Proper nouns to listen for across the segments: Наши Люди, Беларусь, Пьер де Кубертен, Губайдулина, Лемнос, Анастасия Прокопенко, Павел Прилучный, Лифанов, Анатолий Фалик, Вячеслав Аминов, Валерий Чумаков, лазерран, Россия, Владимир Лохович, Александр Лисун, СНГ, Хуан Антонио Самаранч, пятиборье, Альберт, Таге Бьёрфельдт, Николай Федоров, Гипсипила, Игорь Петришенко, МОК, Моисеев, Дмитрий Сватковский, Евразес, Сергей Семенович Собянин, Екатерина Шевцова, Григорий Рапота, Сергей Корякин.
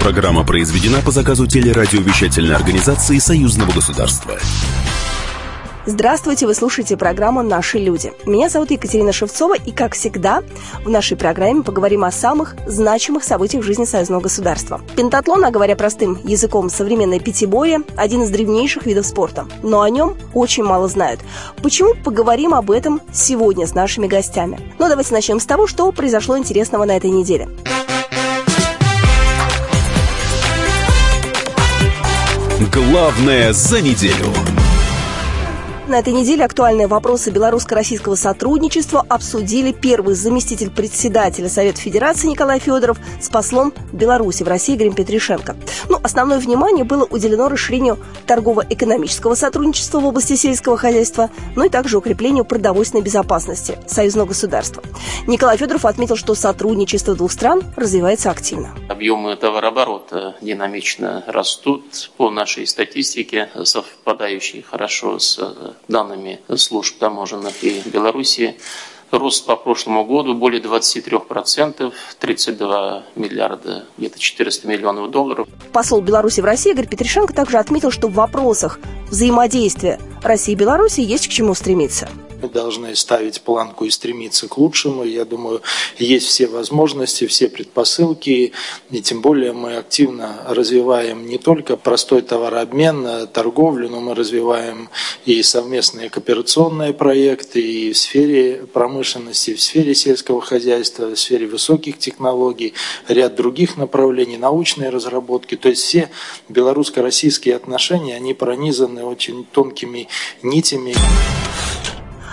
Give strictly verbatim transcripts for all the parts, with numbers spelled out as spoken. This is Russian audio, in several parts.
Программа произведена по заказу телерадиовещательной организации Союзного государства. Здравствуйте, вы слушаете программу «Наши люди». Меня зовут Екатерина Шевцова, и, как всегда, в нашей программе поговорим о самых значимых событиях в жизни союзного государства. Пентатлон, а говоря простым языком, современное пятиборье – один из древнейших видов спорта, но о нем очень мало знают. Почему? Поговорим об этом сегодня с нашими гостями. Но давайте начнем с того, что произошло интересного на этой неделе. Главное за неделю. На этой неделе актуальные вопросы белорусско-российского сотрудничества обсудили первый заместитель председателя Совета Федерации Николай Федоров с послом Беларуси в России Игорем Петришенко. Но основное внимание было уделено расширению торгово-экономического сотрудничества в области сельского хозяйства, но и также укреплению продовольственной безопасности союзного государства. Николай Федоров отметил, что сотрудничество двух стран развивается активно. Объемы товарооборота динамично растут. По нашей статистике, совпадающей хорошо с данными служб таможенных и Беларуси, рост по прошлому году более двадцать три процента, тридцать два миллиарда, где-то четыреста миллионов долларов. Посол Беларуси в России Игорь Петришенко также отметил, что в вопросах взаимодействия России и Беларуси есть к чему стремиться. Мы должны ставить планку и стремиться к лучшему. Я думаю, есть все возможности, все предпосылки. И тем более мы активно развиваем не только простой товарообмен, торговлю, но мы развиваем и совместные кооперационные проекты и в сфере промышленности, и в сфере сельского хозяйства, в сфере высоких технологий, ряд других направлений, научные разработки. То есть все белорусско-российские отношения, они пронизаны очень тонкими нитями.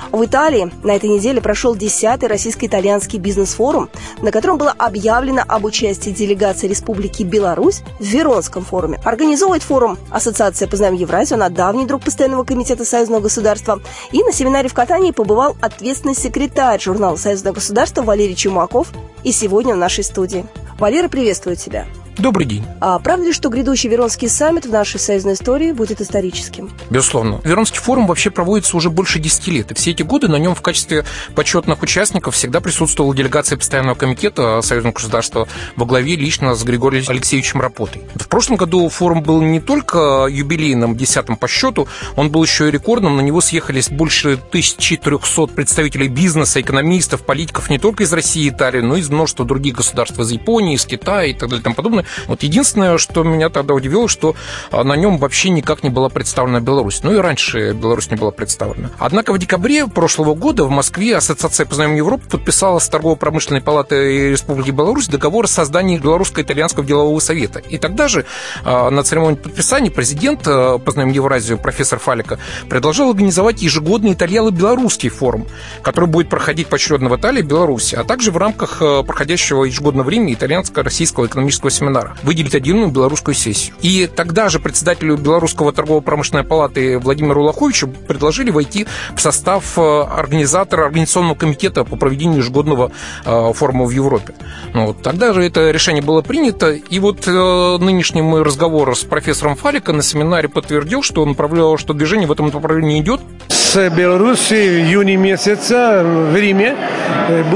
В Италии на этой неделе прошел десятый российско-итальянский бизнес-форум, на котором было объявлено об участии делегации Республики Беларусь в Веронском форуме. Организовывает форум Ассоциация «Познаем Евразию», она давний друг Постоянного комитета Союзного государства. И на семинаре в Катании побывал ответственный секретарь журнала Союзного государства Валерий Чумаков. И сегодня в нашей студии. Валера, приветствую тебя. Добрый день. А правда ли, что грядущий Веронский саммит в нашей союзной истории будет историческим? Безусловно. Веронский форум вообще проводится уже больше десяти лет, и все эти годы на нем в качестве почетных участников всегда присутствовала делегация Постоянного комитета Союзного государства во главе лично с Григорием Алексеевичем Рапотой. В прошлом году форум был не только юбилейным, десятым по счету, он был еще и рекордным, на него съехались больше тысячи трехсот представителей бизнеса, экономистов, политиков не только из России и Италии, но и из множества других государств, из Японии, из Китая и так далее и тому подобное. Вот единственное, что меня тогда удивило, что на нем вообще никак не была представлена Беларусь. Ну и раньше Беларусь не была представлена. Однако в декабре прошлого года в Москве Ассоциация «Познаем Европу» подписала с Торгово-промышленной палатой Республики Беларусь договор о создании Белорусско-итальянского делового совета. И тогда же на церемонии подписания президент «Познаем Евразию» профессор Фалика предложил организовать ежегодный итальяно-белорусский форум, который будет проходить поочередно в Италии и Беларуси, а также в рамках проходящего ежегодно в Риме итальянско-российского экономического семинара. Выделить отдельную белорусскую сессию. И тогда же председателю Белорусского торгово-промышленной палаты Владимиру Лоховичу предложили войти в состав организатора Организационного комитета по проведению ежегодного форума в Европе. Ну, вот, тогда же это решение было принято, и вот э, нынешний мой разговор с профессором Фалика на семинаре подтвердил, что он направлял, что движение в этом направлении идет. С Беларуси в июне месяце в Риме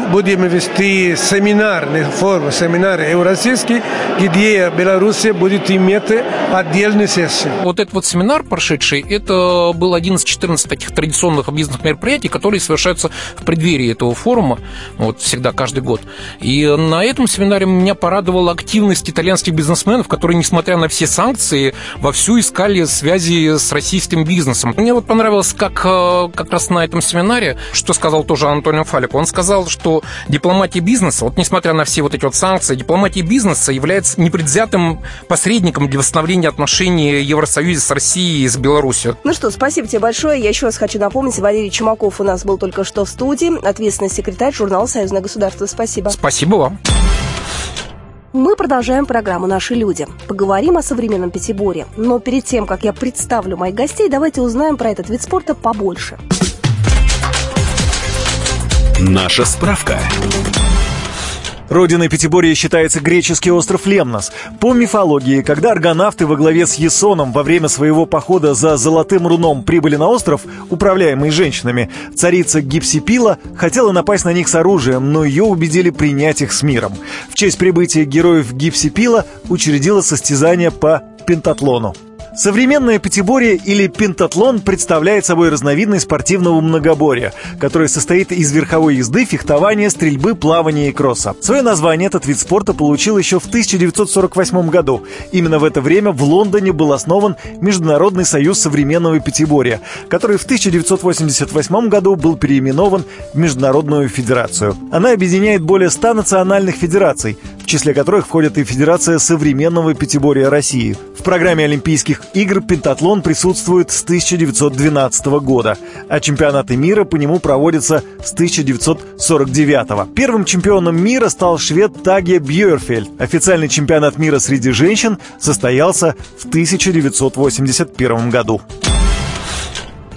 будем вести семинарный форум, семинар евразийский, где Беларусь будет иметь отдельную сессию. Вот этот вот семинар прошедший, это был один из четырнадцати таких традиционных бизнес мероприятий, которые совершаются в преддверии этого форума, вот всегда, каждый год. И на этом семинаре меня порадовала активность итальянских бизнесменов, которые, несмотря на все санкции, вовсю искали связи с российским бизнесом. Мне вот понравилось, как, как раз на этом семинаре, что сказал тоже Анатолий Фалик. Он сказал, что дипломатия бизнеса, вот несмотря на все вот эти вот санкции, дипломатия бизнеса является непредвзятым посредником для восстановления отношений Евросоюза с Россией и с Беларусью. Ну что, спасибо тебе большое. Я еще раз хочу напомнить, Валерий Чумаков у нас был только что в студии, ответственный секретарь журнала «Союзное государство». Спасибо. Спасибо вам. Мы продолжаем программу «Наши люди». Поговорим о современном пятиборье. Но перед тем, как я представлю моих гостей, давайте узнаем про этот вид спорта побольше. Наша справка. Родиной пятиборья считается греческий остров Лемнос. По мифологии, когда аргонавты во главе с Ясоном во время своего похода за Золотым Руном прибыли на остров, управляемый женщинами, царица Гипсипила хотела напасть на них с оружием, но ее убедили принять их с миром. В честь прибытия героев Гипсипила учредила состязание по пентатлону. Современное пятиборье или пентатлон представляет собой разновидность спортивного многоборья, которое состоит из верховой езды, фехтования, стрельбы, плавания и кросса. Свое название этот вид спорта получил еще в тысяча девятьсот сорок восьмом году. Именно в это время в Лондоне был основан Международный союз современного пятиборья, который в тысяча девятьсот восемьдесят восьмом году был переименован в Международную федерацию. Она объединяет более ста национальных федераций, в числе которых входит и Федерация современного пятиборья России. В программе Олимпийских игр пентатлон присутствует с тысяча девятьсот двенадцатого года, а чемпионаты мира по нему проводятся с тысяча девятьсот сорок девятого. Первым чемпионом мира стал швед Таге Бьёрфельдт. Официальный чемпионат мира среди женщин состоялся в тысяча девятьсот восемьдесят первом году.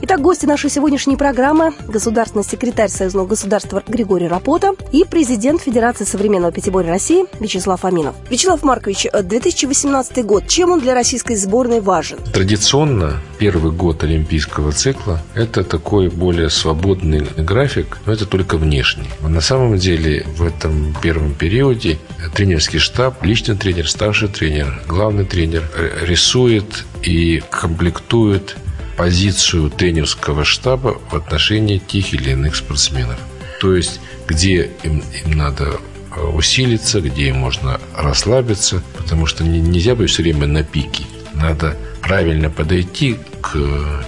Итак, гости нашей сегодняшней программы – государственный секретарь Союзного государства Григорий Рапота и президент Федерации современного пятиборья России Вячеслав Аминов. Вячеслав Маркович, две тысячи восемнадцатый год, чем он для российской сборной важен? Традиционно первый год олимпийского цикла – это такой более свободный график, но это только внешний. На самом деле в этом первом периоде тренерский штаб, личный тренер, старший тренер, главный тренер рисует и комплектует позицию тренерского штаба в отношении тех или иных спортсменов. То есть, где им, им надо усилиться, где им можно расслабиться, потому что не, нельзя быть все время на пике. Надо правильно подойти к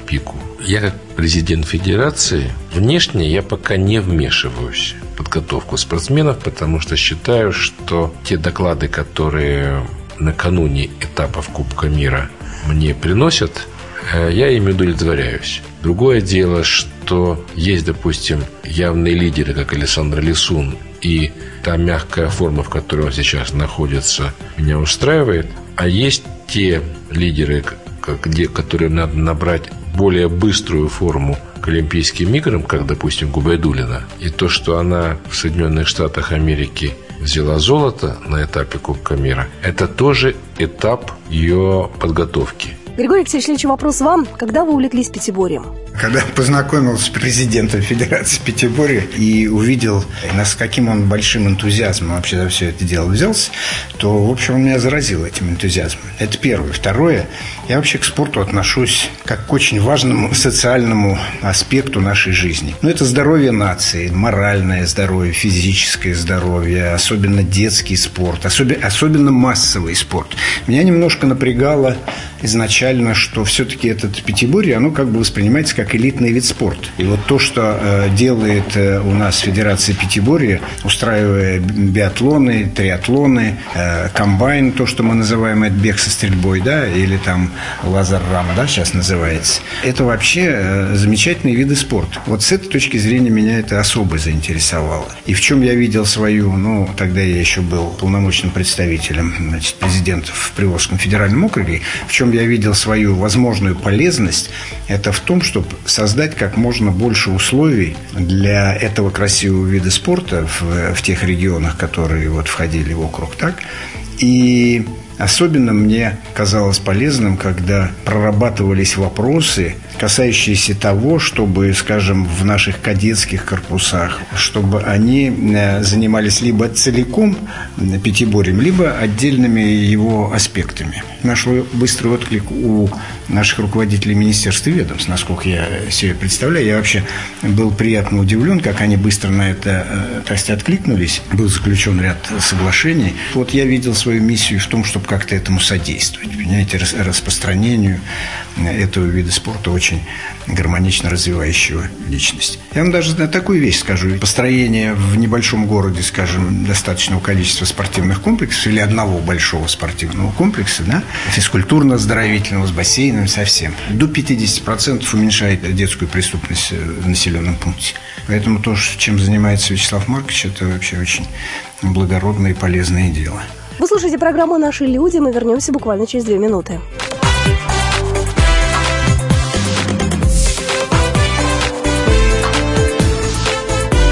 пику. Я как президент федерации, внешне я пока не вмешиваюсь в подготовку спортсменов, потому что считаю, что те доклады, которые накануне этапов Кубка мира мне приносят, я ими удовлетворяюсь. Другое дело, что есть, допустим, явные лидеры, как Александр Лисун, и та мягкая форма, в которой он сейчас находится, меня устраивает. А есть те лидеры, которые надо набрать более быструю форму к Олимпийским играм, как, допустим, Губайдулина. И то, что она в Соединенных Штатах Америки взяла золото на этапе Кубка мира, это тоже этап ее подготовки. Григорий Алексеевич, вопрос вам. Когда вы увлеклись пятиборьем? Когда познакомился с президентом Федерации пятиборья и увидел, с каким он большим энтузиазмом вообще за все это дело взялся, то, в общем, он меня заразил этим энтузиазмом. Это первое. Второе, я вообще к спорту отношусь как к очень важному социальному аспекту нашей жизни. Ну, это здоровье нации, моральное здоровье, физическое здоровье, особенно детский спорт, особи- особенно массовый спорт. Меня немножко напрягало изначально, что все-таки этот пятиборье, оно как бы воспринимается как элитный вид спорта. И вот то, что э, делает э, у нас Федерация пятиборья, устраивая биатлоны, триатлоны, э, комбайн, то, что мы называем это бег со стрельбой, да, или там лазер-рам, да, сейчас называется, это вообще э, замечательные виды спорта. Вот с этой точки зрения меня это особо заинтересовало. И в чем я видел свою, ну, тогда я еще был полномочным представителем, значит, президента в Приволжском федеральном округе, в чем я видел свою возможную полезность, это в том, чтобы создать как можно больше условий для этого красивого вида спорта в, в тех регионах, которые вот входили в округ, так. И особенно мне казалось полезным, когда прорабатывались вопросы, касающиеся того, чтобы, скажем, в наших кадетских корпусах, чтобы они занимались либо целиком пятиборьем, либо отдельными его аспектами. Нашло быстрый отклик у наших руководителей министерств и ведомств, насколько я себе представляю. Я вообще был приятно удивлен, как они быстро на это, так сказать, откликнулись. Был заключен ряд соглашений. Вот я видел свою миссию в том, чтобы как-то этому содействовать, понимаете, распространению этого вида спорта, очень гармонично развивающего личность. Я вам даже такую вещь скажу. Построение в небольшом городе, скажем, достаточного количества спортивных комплексов или одного большого спортивного комплекса, да, физкультурно-оздоровительного, с бассейном, совсем, до пятьдесят процентов уменьшает детскую преступность в населенном пункте. Поэтому то, чем занимается Вячеслав Маркович, это вообще очень благородное и полезное дело. Вы слушаете программу «Наши люди». Мы вернемся буквально через две минуты.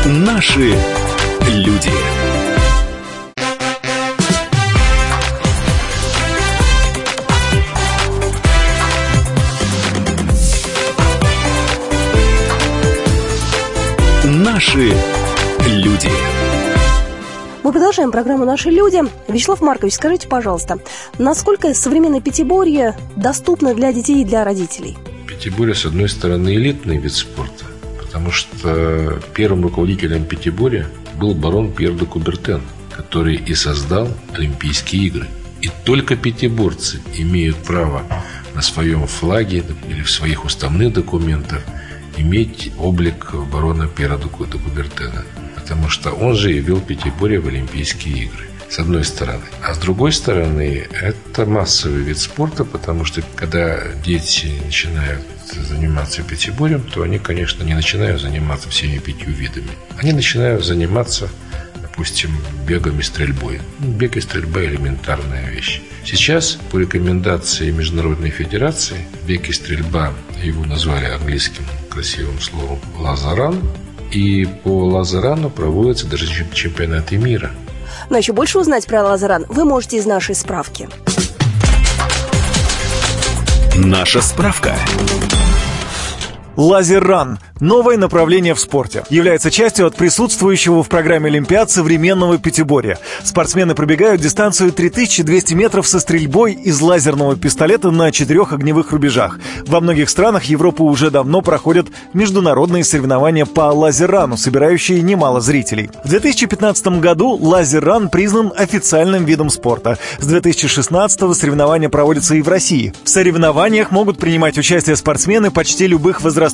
Наши люди. Наши люди. Мы продолжаем программу «Наши люди». Вячеслав Маркович, скажите, пожалуйста, насколько современное пятиборье доступно для детей и для родителей? Пятиборье, с одной стороны, элитный вид спорта, потому что первым руководителем пятиборья был барон Пьер де Кубертен, который и создал Олимпийские игры. И только пятиборцы имеют право на своем флаге или в своих уставных документах иметь облик барона Пьера де Кубертена, потому что он же и вел пятиборье в Олимпийские игры, с одной стороны. А с другой стороны, это массовый вид спорта, потому что когда дети начинают заниматься пятиборьем, то они, конечно, не начинают заниматься всеми пятью видами. Они начинают заниматься, допустим, бегом и стрельбой. Бег и стрельба – элементарная вещь. Сейчас, по рекомендации Международной Федерации, бег и стрельба, его назвали английским красивым словом «лазаран», и по лазарану проводятся даже чемпионаты мира. Но еще больше узнать про лазаран вы можете из нашей справки. Наша справка. Лазерран – новое направление в спорте. Является частью от присутствующего в программе Олимпиад современного пятиборья. Спортсмены пробегают дистанцию три тысячи двести метров со стрельбой из лазерного пистолета на четырех огневых рубежах. Во многих странах Европы уже давно проходят международные соревнования по лазеррану, собирающие немало зрителей. В две тысячи пятнадцатом году лазерран признан официальным видом спорта. С две тысячи шестнадцатого соревнования проводятся и в России. В соревнованиях могут принимать участие спортсмены почти любых возрастов.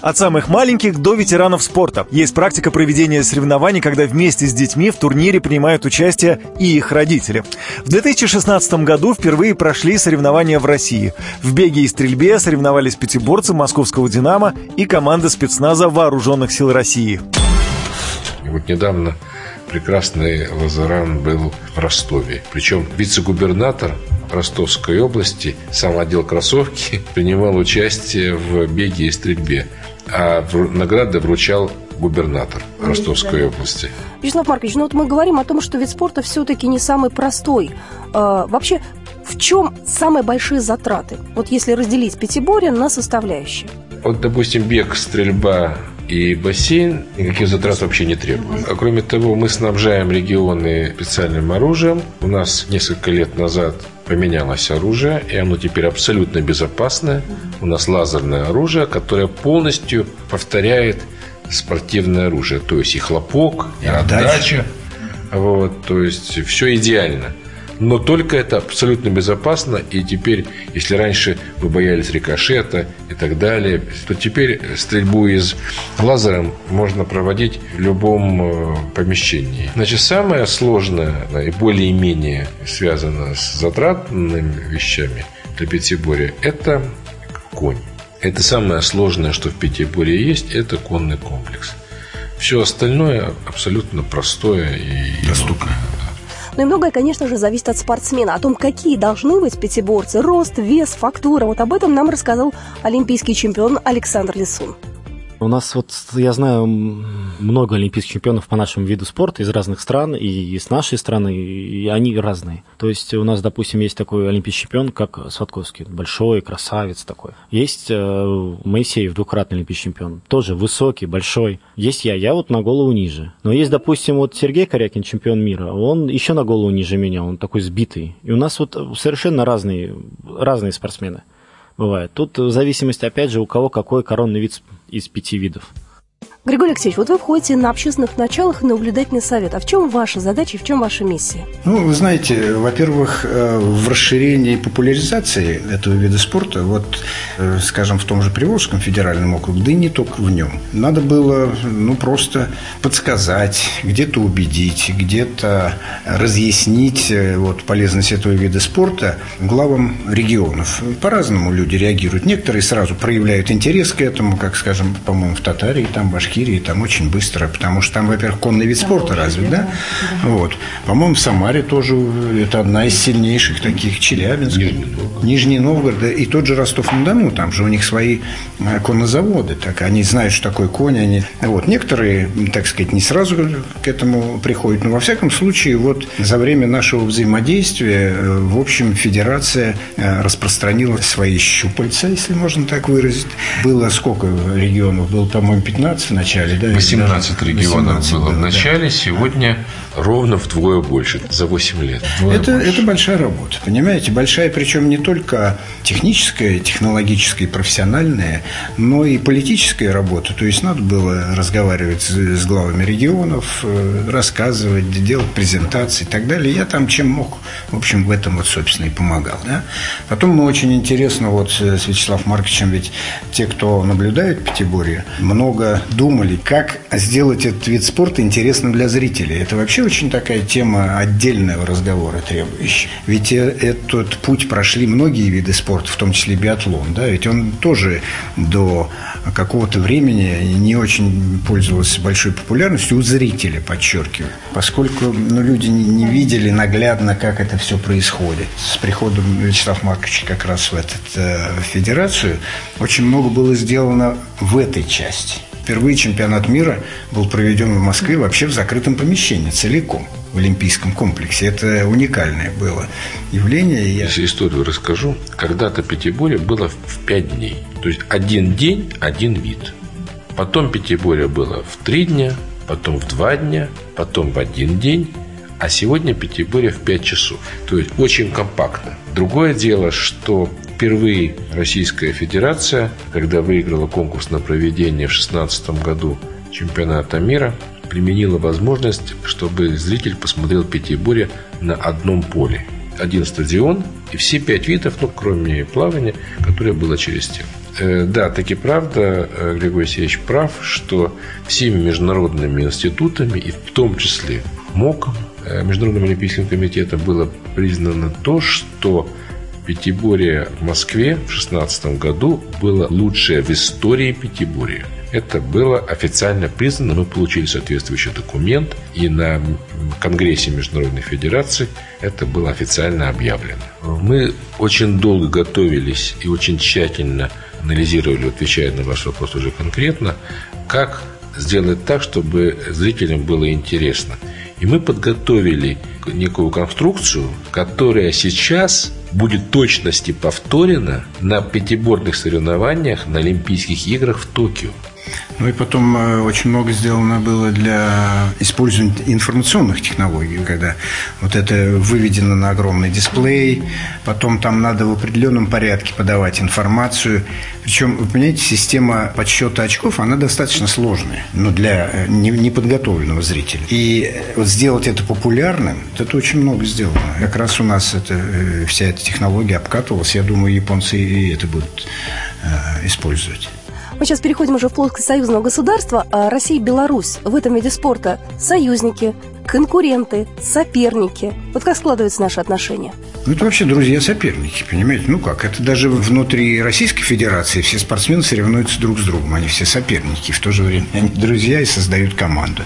От самых маленьких до ветеранов спорта. Есть практика проведения соревнований, когда вместе с детьми в турнире принимают участие и их родители. В две тысячи шестнадцатом году впервые прошли соревнования в России. В беге и стрельбе соревновались пятиборцы московского «Динамо» и команда спецназа Вооруженных сил России. Вот недавно прекрасный лазаран был в Ростове. Причем вице-губернатор Ростовской области, сам одел кроссовки, принимал участие в беге и стрельбе, а награды вручал губернатор Ростовской области. Вячеслав Маркович, ну вот мы говорим о том, что вид спорта все-таки не самый простой. А вообще, в чем самые большие затраты? Вот если разделить пятиборье на составляющие. Вот, допустим, бег, стрельба и бассейн никаких затрат вообще не требует. А кроме того, мы снабжаем регионы специальным оружием. У нас несколько лет назад поменялось оружие, и оно теперь абсолютно безопасное. У нас лазерное оружие, которое полностью повторяет спортивное оружие. То есть и хлопок, и отдача. Вот, то есть все идеально. Но только это абсолютно безопасно. И теперь, если раньше вы боялись рикошета и так далее, то теперь стрельбу из лазером можно проводить в любом помещении. Значит, самое сложное и более-менее связано с затратными вещами для пятиборья – это конь. Это самое сложное, что в пятиборье есть – это конный комплекс. Все остальное абсолютно простое и доступное. Ну и многое, конечно же, зависит от спортсмена, о том, какие должны быть пятиборцы, рост, вес, фактура. Вот об этом нам рассказал олимпийский чемпион Александр Лисун. У нас, вот я знаю, много олимпийских чемпионов по нашему виду спорта из разных стран, и из нашей страны, и они разные. То есть у нас, допустим, есть такой олимпийский чемпион, как Сватковский, большой, красавец такой. Есть Моисеев, двукратный олимпийский чемпион, тоже высокий, большой. Есть я, я вот на голову ниже. Но есть, допустим, вот Сергей Корякин, чемпион мира, он еще на голову ниже меня, он такой сбитый. И у нас вот совершенно разные, разные спортсмены. Бывает. Тут в зависимости, опять же, у кого какой коронный вид из пяти видов. Григорий Алексеевич, вот вы входите на общественных началах и на наблюдательный совет. А в чем ваша задача и в чем ваша миссия? Ну, вы знаете, во-первых, в расширении и популяризации этого вида спорта, вот, скажем, в том же Приволжском федеральном округе, да и не только в нем, надо было, ну, просто подсказать, где-то убедить, где-то разъяснить вот, полезность этого вида спорта главам регионов. По-разному люди реагируют. Некоторые сразу проявляют интерес к этому, как, скажем, по-моему, в Татарии, там, Башкирии. Кирии там очень быстро, потому что там, во-первых, конный вид спорта развит, да? Да. Вот. По-моему, в Самаре тоже это одна из сильнейших таких, Челябинск, Нижний Новгород, Нижний Новгород да, и тот же Ростов-на-Дону, там же у них свои коннозаводы, так, они знают, что такое конь, они... Вот. Некоторые, так сказать, не сразу к этому приходят, но во всяком случае, вот за время нашего взаимодействия, в общем, федерация распространила свои щупальца, если можно так выразить. Было сколько регионов? Было, по-моему, пятнадцать. восемнадцать в начале, да? восемнадцать регионов восемнадцать было, да, в начале, да. Сегодня ровно вдвое больше, за восемь лет. Это, это большая работа, понимаете? Большая, причем не только техническая, технологическая, профессиональная, но и политическая работа. То есть надо было разговаривать с, с главами регионов, рассказывать, делать презентации и так далее. Я там чем мог, в общем, в этом вот, собственно, и помогал, да? Потом мы очень интересно, вот с Вячеславом Марковичем, ведь те, кто наблюдают пятиборье, много думали, как сделать этот вид спорта интересным для зрителей. Это вообще очень такая тема отдельного разговора требующая. Ведь этот путь прошли многие виды спорта, в том числе биатлон, да? Ведь он тоже до какого-то времени не очень пользовался большой популярностью у зрителя, подчеркиваю, поскольку ну, люди не видели наглядно, как это все происходит. С приходом Вячеслава Марковича как раз в, этот, в федерацию очень много было сделано в этой части. Впервые чемпионат мира был проведен в Москве вообще в закрытом помещении целиком, в Олимпийском комплексе. Это уникальное было явление. Я... Если историю расскажу, когда-то пятиборье было в пять дней. То есть один день, один вид. Потом пятиборье было в три дня, потом в два дня, потом в один день. А сегодня пятиборье в пять часов. То есть очень компактно. Другое дело, что впервые Российская Федерация, когда выиграла конкурс на проведение в шестнадцатом году чемпионата мира, применила возможность, чтобы зритель посмотрел пятиборье на одном поле. Один стадион и все пять видов, ну, кроме плавания, которое было через стену. Э, да, таки правда, Григорий Алексеевич прав, что всеми международными институтами, и в том числе МОКом, Международным олимпийским комитетом, было признано то, что пятиборье в Москве в шестнадцатом году было лучшее в истории пятиборья. Это было официально признано, мы получили соответствующий документ, и на Конгрессе Международной Федерации это было официально объявлено. Мы очень долго готовились и очень тщательно анализировали, отвечая на ваш вопрос уже конкретно, как сделать так, чтобы зрителям было интересно. И мы подготовили некую конструкцию, которая сейчас будет в точности повторена на пятиборных соревнованиях на Олимпийских играх в Токио. Ну и потом очень много сделано было для использования информационных технологий, когда вот это выведено на огромный дисплей, потом там надо в определенном порядке подавать информацию. Причем, вы понимаете, система подсчета очков, она достаточно сложная, но для неподготовленного зрителя. И вот сделать это популярным, это очень много сделано. Как раз у нас это, вся эта технология обкатывалась, я думаю, японцы и это будут использовать. Мы сейчас переходим уже в плоскость союзного государства. А Россия и Беларусь в этом виде спорта союзники, конкуренты, соперники. Вот как складываются наши отношения? Ну, это вообще друзья-соперники, понимаете? Ну как, это даже внутри Российской Федерации все спортсмены соревнуются друг с другом. Они все соперники, в то же время они друзья и создают команду.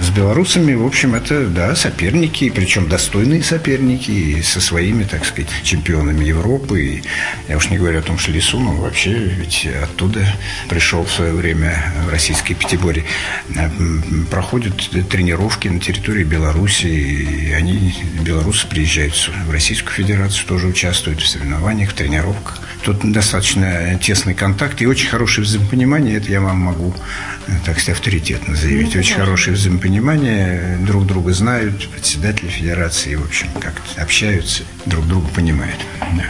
С белорусами, в общем, это, да, соперники, причем достойные соперники, и со своими, так сказать, чемпионами Европы. И я уж не говорю о том, что Лисун, он вообще ведь оттуда пришел в свое время в российское пятиборье. Проходят тренировки на территории Беларуси, и они, белорусы, приезжают в Российскую Федерацию, тоже участвуют в соревнованиях, в тренировках. Тут достаточно тесный контакт и очень хорошее взаимопонимание. Это я вам могу, так сказать, авторитетно заявить. Очень хорошее взаимопонимание, друг друга знают, председатели Федерации, в общем, как-то общаются, друг друга понимают. Да.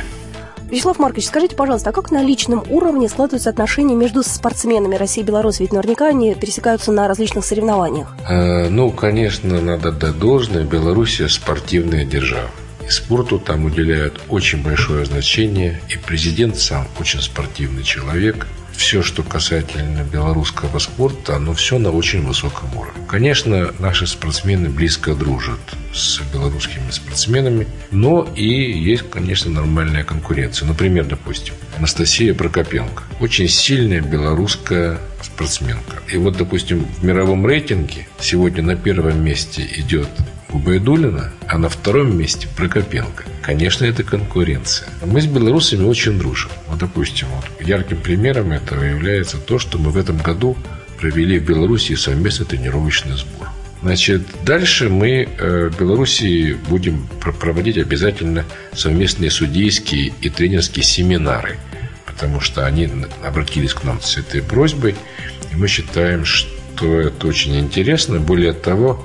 Вячеслав Маркович, скажите, пожалуйста, а как на личном уровне складываются отношения между спортсменами России и Беларуси? Ведь наверняка они пересекаются на различных соревнованиях. А, ну, конечно, надо отдать должное. Белоруссия – спортивная держава. И спорту там уделяют очень большое значение. И президент сам очень спортивный человек. Все, что касательно белорусского спорта, оно все на очень высоком уровне. Конечно, наши спортсмены близко дружат с белорусскими спортсменами, но и есть, конечно, нормальная конкуренция. Например, допустим, Анастасия Прокопенко. Очень сильная белорусская спортсменка. И вот, допустим, в мировом рейтинге сегодня на первом месте идет Губайдулина, а на втором месте Прокопенко. Конечно, это конкуренция. Мы с белорусами очень дружим. Вот, допустим, вот, ярким примером этого является то, что мы в этом году провели в Беларуси совместный тренировочный сбор. Значит, дальше мы в Беларуси будем проводить обязательно совместные судейские и тренерские семинары, потому что они обратились к нам с этой просьбой, и мы считаем, что то это очень интересно. Более того,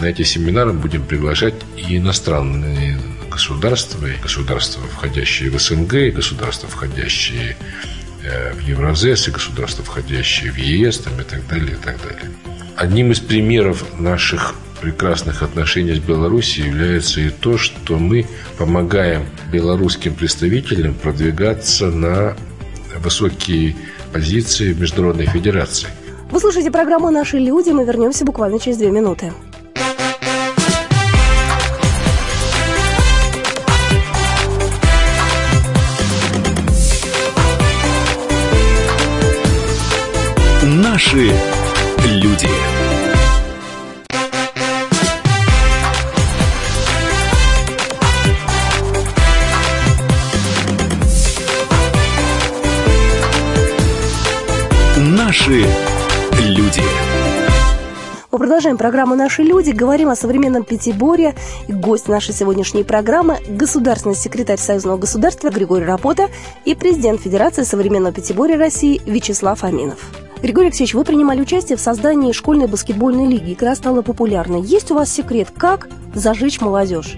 на эти семинары будем приглашать и иностранные государства, и государства, входящие в СНГ, и государства, входящие в Евразес, и государства, входящие в ЕС, там, и так далее, и так далее. Одним из примеров наших прекрасных отношений с Белоруссией является и то, что мы помогаем белорусским представителям продвигаться на высокие позиции в международной федерации. Вы слушаете программу «Наши люди». Мы вернемся буквально через две минуты. Наши люди. Наши люди. Мы продолжаем программу «Наши люди». Говорим о современном пятиборье. И гость нашей сегодняшней программы – государственный секретарь Союзного государства Григорий Рапота и президент Федерации современного пятиборья России Вячеслав Аминов. Григорий Алексеевич, вы принимали участие в создании школьной баскетбольной лиги, игра стала популярной. Есть у вас секрет, как зажечь молодежь?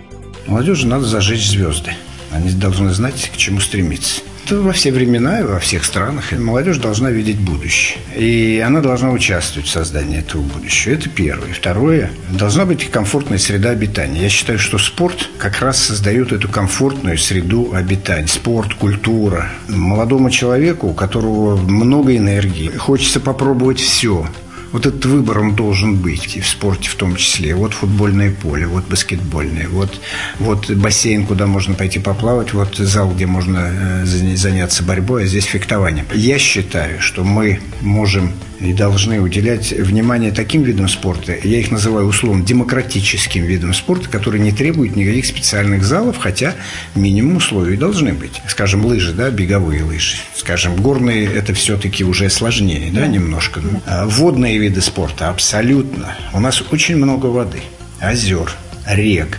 Молодежи надо зажечь звезды. Они должны знать, к чему стремиться. Это во все времена и во всех странах. И молодежь должна видеть будущее. И она должна участвовать в создании этого будущего. Это первое. Второе. Должна быть комфортная среда обитания. Я считаю, что спорт как раз создает эту комфортную среду обитания. Спорт, культура. Молодому человеку, у которого много энергии, хочется попробовать все. Вот этот выбор он должен быть, и в спорте в том числе. Вот футбольное поле, вот баскетбольное, вот, вот бассейн, куда можно пойти поплавать, вот зал, где можно заняться борьбой, а здесь фехтованием. Я считаю, что мы можем и должны уделять внимание таким видам спорта, я их называю условно демократическим видом спорта, который не требует никаких специальных залов, хотя минимум условий должны быть. Скажем, лыжи, да, беговые лыжи. Скажем, горные, это все-таки уже сложнее, да, немножко. А водные виды спорта абсолютно. У нас очень много воды, озер, рек.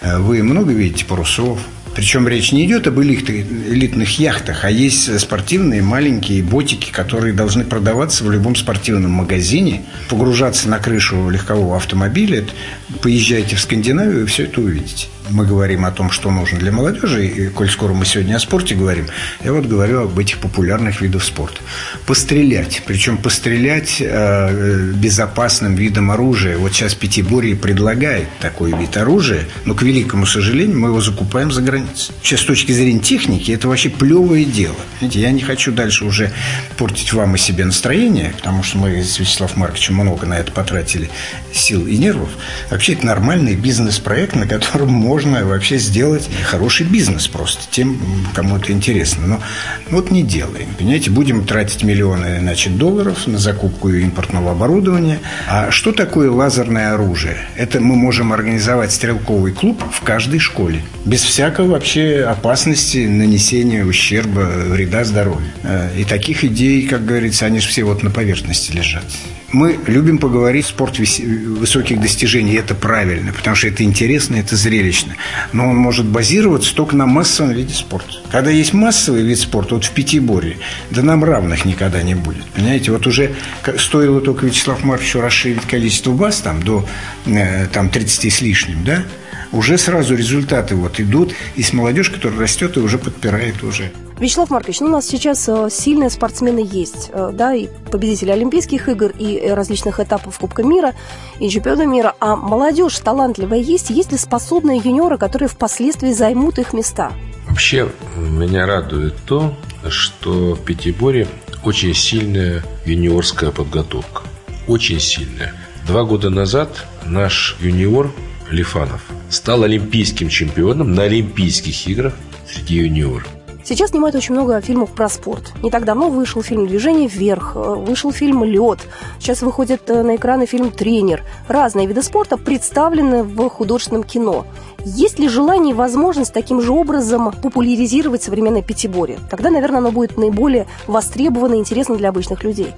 Вы много видите парусов? Причем речь не идет об элитных яхтах, а есть спортивные маленькие ботики, которые должны продаваться в любом спортивном магазине, погружаться на крышу легкового автомобиля. Поезжайте в Скандинавию и все это увидите. Мы говорим о том, что нужно для молодежи, и, коль скоро мы сегодня о спорте говорим, я вот говорю об этих популярных видах спорта. Пострелять, причем пострелять э, безопасным видом оружия. Вот сейчас пятиборье предлагает такой вид оружия, но, к великому сожалению, мы его закупаем за границей. Сейчас, с точки зрения техники, это вообще плевое дело. Знаете, я не хочу дальше уже портить вам и себе настроение, потому что мы с Вячеславом Марковичем много на это потратили сил и нервов. Вообще, это нормальный бизнес-проект, на котором можно Можно вообще сделать хороший бизнес просто тем, кому это интересно. Но вот не делаем, понимаете. Будем тратить миллионы, значит, долларов на закупку импортного оборудования. А что такое лазерное оружие? Это мы можем организовать стрелковый клуб в каждой школе. Без всякой вообще опасности нанесения ущерба, вреда здоровью. И таких идей, как говорится, они же все вот на поверхности лежат. Мы любим поговорить спорт высоких достижений, это правильно, потому что это интересно, это зрелищно. Но он может базироваться только на массовом виде спорта. Когда есть массовый вид спорта, вот в пятиборье, да нам равных никогда не будет. Понимаете, вот уже стоило только Вячеславу Марковичу расширить количество баз там, до там, тридцати с лишним, да? Уже сразу результаты вот идут, и с молодежью, которая растет и уже подпирает уже. Вячеслав Маркович, ну у нас сейчас сильные спортсмены есть, да, и победители Олимпийских игр, и различных этапов Кубка мира, и чемпионы мира. А молодежь талантливая есть? Есть ли способные юниоры, которые впоследствии займут их места? Вообще, меня радует то, что в пятиборье очень сильная юниорская подготовка. Очень сильная. Два года назад наш юниор Лифанов стал олимпийским чемпионом на Олимпийских играх среди юниоров. Сейчас снимают очень много фильмов про спорт. Не так давно вышел фильм «Движение вверх», вышел фильм «Лед». Сейчас выходит на экраны фильм «Тренер». Разные виды спорта представлены в художественном кино. Есть ли желание и возможность таким же образом популяризировать современное пятиборье? Тогда, наверное, оно будет наиболее востребовано и интересно для обычных людей.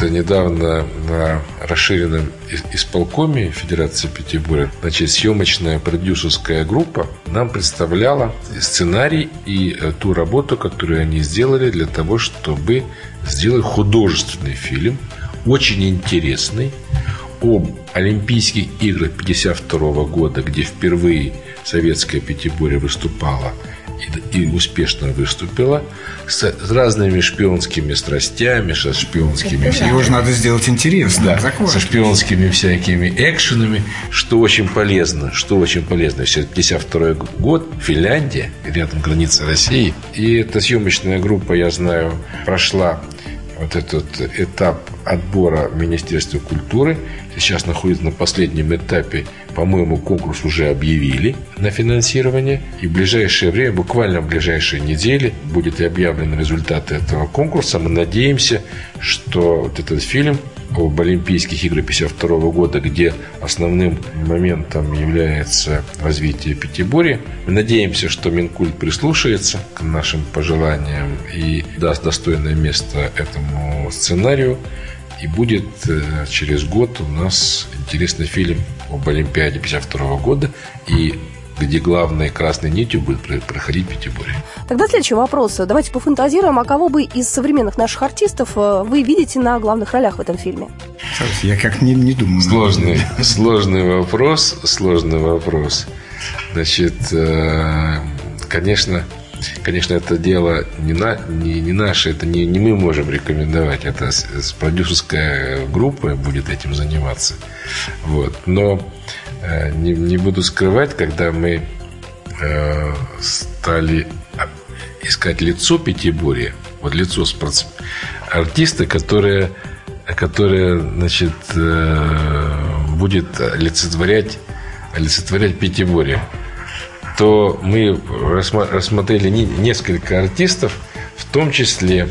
Недавно на расширенном исполкоме Федерации пятиборья, значит, съемочная продюсерская группа нам представляла сценарий и ту работу, которую они сделали для того, чтобы сделать художественный фильм очень интересный, об Олимпийских играх пятьдесят второго года, где впервые советское пятиборье выступало и, и успешно выступила, с, с разными шпионскими страстями, со шпионскими... Его же надо сделать интересным. Да, со шпионскими всякими экшенами, что очень полезно. Что очень полезно. пятьдесят второй год, Финляндия, рядом граница России. И эта съемочная группа, я знаю, прошла вот этот этап отбора Министерства культуры. Сейчас находится на последнем этапе. По-моему, конкурс уже объявили на финансирование. И в ближайшее время, буквально в ближайшие недели, будут объявлены результаты этого конкурса. Мы надеемся, что вот этот фильм об Олимпийских играх пятьдесят второго года, где основным моментом является развитие пятиборья. Мы надеемся, что Минкульт прислушается к нашим пожеланиям и даст достойное место этому сценарию. И будет через год у нас интересный фильм об Олимпиаде пятьдесят второго года, и где главной красной нитью будет проходить пятиборье. Тогда следующий вопрос. Давайте пофантазируем, а кого бы из современных наших артистов вы видите на главных ролях в этом фильме? Я как не, не думаю. Сложный, сложный вопрос, сложный вопрос. Значит, конечно... Конечно, это дело не, на, не, не наше, это не, не мы можем рекомендовать. Это с, с продюсерская группа будет этим заниматься. Вот. Но э, не, не буду скрывать, когда мы э, стали искать лицо пятиборья, вот лицо спортс... артиста, которое, которое значит, э, будет олицетворять, олицетворять пятиборье, то мы рассмотрели несколько артистов, в том числе,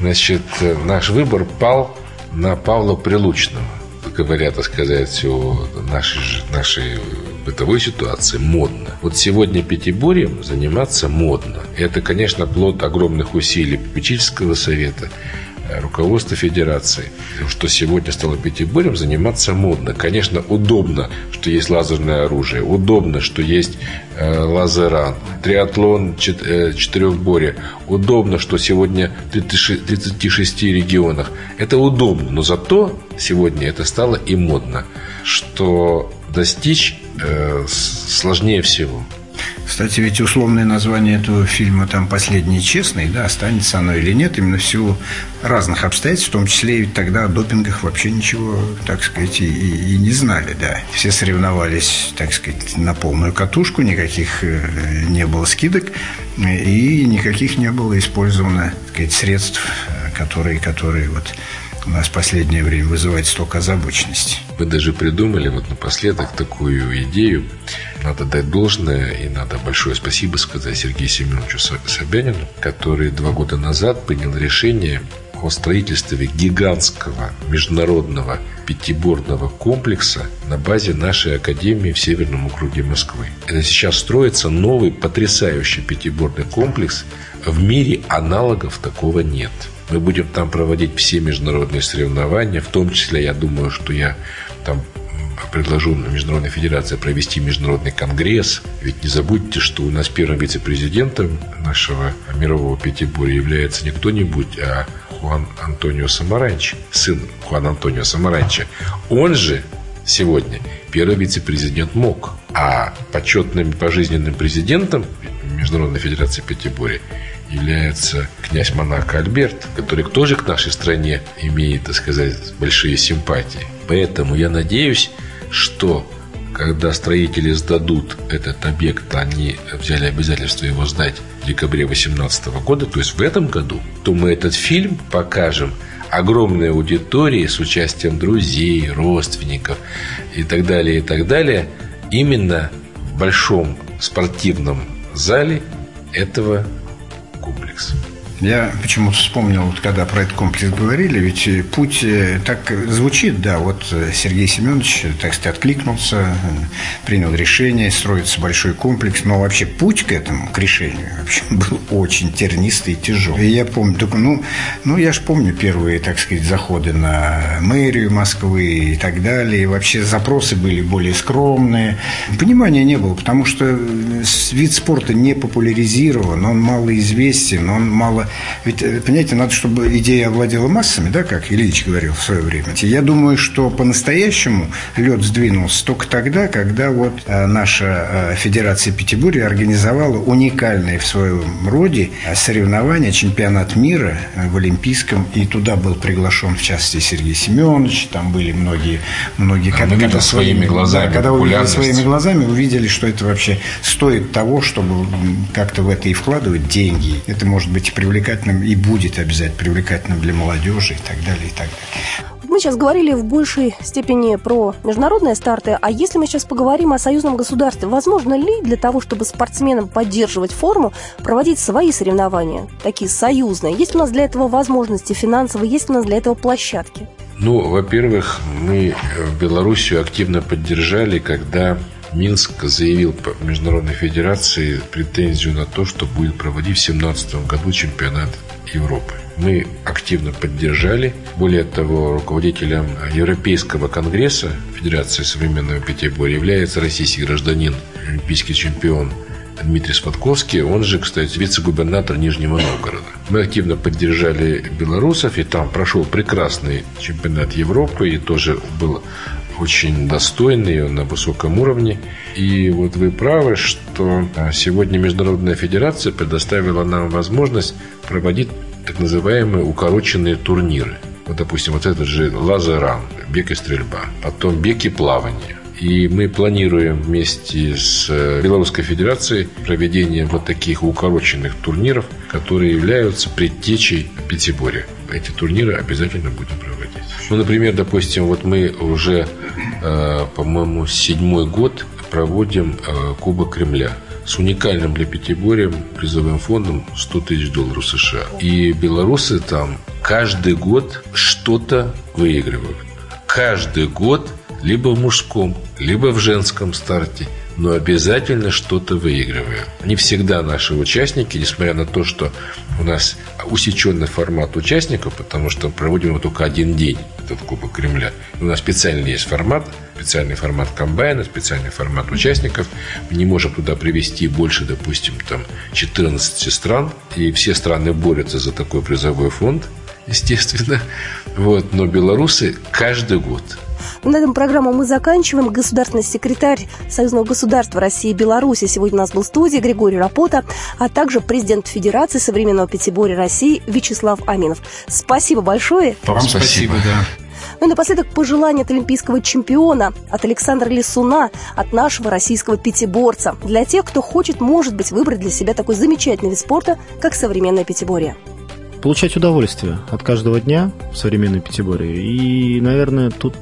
значит, наш выбор пал на Павла Прилучного, говоря, так сказать, о нашей, нашей бытовой ситуации, модно. Вот сегодня пятиборьем заниматься модно. Это, конечно, плод огромных усилий попечительского совета, руководство федерации, что сегодня стало пятиборьем заниматься модно. Конечно, удобно, что есть лазерное оружие, удобно, что есть э, лазеран, триатлон, чет, э, четырехборье, удобно, что сегодня в тридцати шести регионах. Это удобно, но зато сегодня это стало и модно, что достичь э, сложнее всего. Кстати, ведь условное название этого фильма там «Последний честный», да, останется оно или нет, именно в силу разных обстоятельств, в том числе и тогда о допингах вообще ничего, так сказать, и, и не знали, да. Все соревновались, так сказать, на полную катушку, никаких не было скидок и никаких не было использовано, так сказать, средств, которые, которые вот у нас в последнее время вызывает столько озабоченности. Мы даже придумали вот напоследок такую идею. Надо дать должное и надо большое спасибо сказать Сергею Семеновичу Собянину, который два года назад принял решение о строительстве гигантского международного пятиборного комплекса на базе нашей академии в Северном округе Москвы. Это сейчас строится новый потрясающий пятиборный комплекс. В мире аналогов такого нет. Мы будем там проводить все международные соревнования, в том числе, я думаю, что я там предложу Международной Федерации провести международный конгресс. Ведь не забудьте, что у нас первым вице-президентом нашего мирового пятиборья является не кто-нибудь, а Хуан Антонио Самаранч, сын Хуана Антонио Самаранча. Он же сегодня первый вице-президент МОК, а почетным пожизненным президентом Международной Федерации пятиборья является князь Монако Альберт, который тоже к нашей стране имеет, так сказать, большие симпатии. Поэтому я надеюсь, что когда строители сдадут этот объект, они взяли обязательство его сдать в декабре две тысячи восемнадцатого года, то есть в этом году, то мы этот фильм покажем огромной аудитории с участием друзей, родственников и так далее, и так далее, именно в большом спортивном зале этого комплекса. Я почему-то вспомнил, вот когда про этот комплекс говорили, ведь путь так звучит, да, вот Сергей Семенович, так сказать, откликнулся, принял решение, строится большой комплекс, но вообще путь к этому, к решению, вообще был очень тернистый и тяжелый. И я помню, только, ну, ну, я же помню первые, так сказать, заходы на мэрию Москвы и так далее, и вообще запросы были более скромные, понимания не было, потому что вид спорта не популяризирован, он малоизвестен, он мало было... Ведь, понимаете, надо, чтобы идея овладела массами, да, как Ильич говорил в свое время. Я думаю, что по-настоящему лед сдвинулся только тогда, когда вот наша Федерация Пятиборья организовала уникальное в своем роде соревнование, чемпионат мира в Олимпийском. И туда был приглашен, в частности, Сергей Семенович. Там были многие... многие а когда когда своими глазами, да, когда увидели своими глазами, увидели, что это вообще стоит того, чтобы как-то в это и вкладывать деньги. Это может быть привлекательным и будет обязательно привлекательным для молодежи и так далее, и так далее. Мы сейчас говорили в большей степени про международные старты, а если мы сейчас поговорим о союзном государстве, возможно ли для того, чтобы спортсменам поддерживать форму, проводить свои соревнования, такие союзные? Есть у нас для этого возможности финансовые, есть у нас для этого площадки? Ну, во-первых, мы Белоруссию активно поддержали, когда Минск заявил по Международной Федерации претензию на то, что будет проводить в две тысячи семнадцатом году чемпионат Европы. Мы активно поддержали. Более того, руководителем Европейского конгресса Федерации современного пятиборья является российский гражданин, олимпийский чемпион Дмитрий Сватковский, он же, кстати, вице-губернатор Нижнего Новгорода. Мы активно поддержали белорусов, и там прошел прекрасный чемпионат Европы, и тоже был очень достойный, он на высоком уровне. И вот вы правы, что сегодня Международная Федерация предоставила нам возможность проводить так называемые укороченные турниры. Вот, допустим, вот этот же лазеран, бег и стрельба, потом бег и плавание. И мы планируем вместе с Белорусской Федерацией проведение вот таких укороченных турниров, которые являются предтечей пятиборья. Эти турниры обязательно будем проводить. Ну, например, допустим, вот мы уже, э, по-моему, седьмой год проводим э, Кубок Кремля с уникальным для пятиборья призовым фондом сто тысяч долларов США. И белорусы там каждый год что-то выигрывают. Каждый год либо в мужском, либо в женском старте, но обязательно что-то выигрывают. Не всегда наши участники, несмотря на то, что у нас усеченный формат участников, потому что проводим его только один день, этот Кубок Кремля. И у нас специальный есть формат, специальный формат комбайна, специальный формат участников. Мы не можем туда привести больше, допустим, там четырнадцати стран, и все страны борются за такой призовой фонд, естественно. Вот. Но белорусы каждый год. На этом программу мы заканчиваем. Государственный секретарь Союзного государства России и Беларуси сегодня у нас был в студии Григорий Рапота, а также президент Федерации современного пятиборья России Вячеслав Аминов. Спасибо большое. Вам спасибо, да. Ну и напоследок пожелание от олимпийского чемпиона, от Александра Лисуна, от нашего российского пятиборца. Для тех, кто хочет, может быть, выбрать для себя такой замечательный вид спорта, как современное пятиборье. Получать удовольствие от каждого дня в современной пятиборье. И, наверное, тут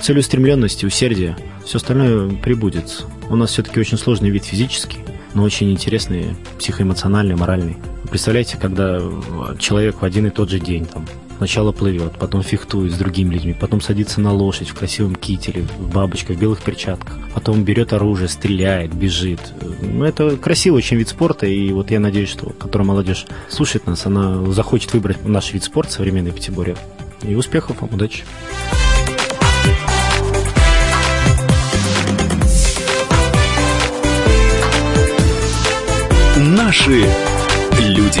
целеустремленность, усердие, все остальное прибудет. У нас все-таки очень сложный вид физический, но очень интересный, психоэмоциональный, моральный. Представляете, когда человек в один и тот же день там сначала плывет, потом фехтует с другими людьми, потом садится на лошадь в красивом кителе, в бабочках, в белых перчатках, потом берет оружие, стреляет, бежит. Ну, это красивый очень вид спорта, и вот я надеюсь, что, которая молодежь слушает нас, она захочет выбрать наш вид спорта, современный пятиборье. И успехов вам, удачи! Наши люди.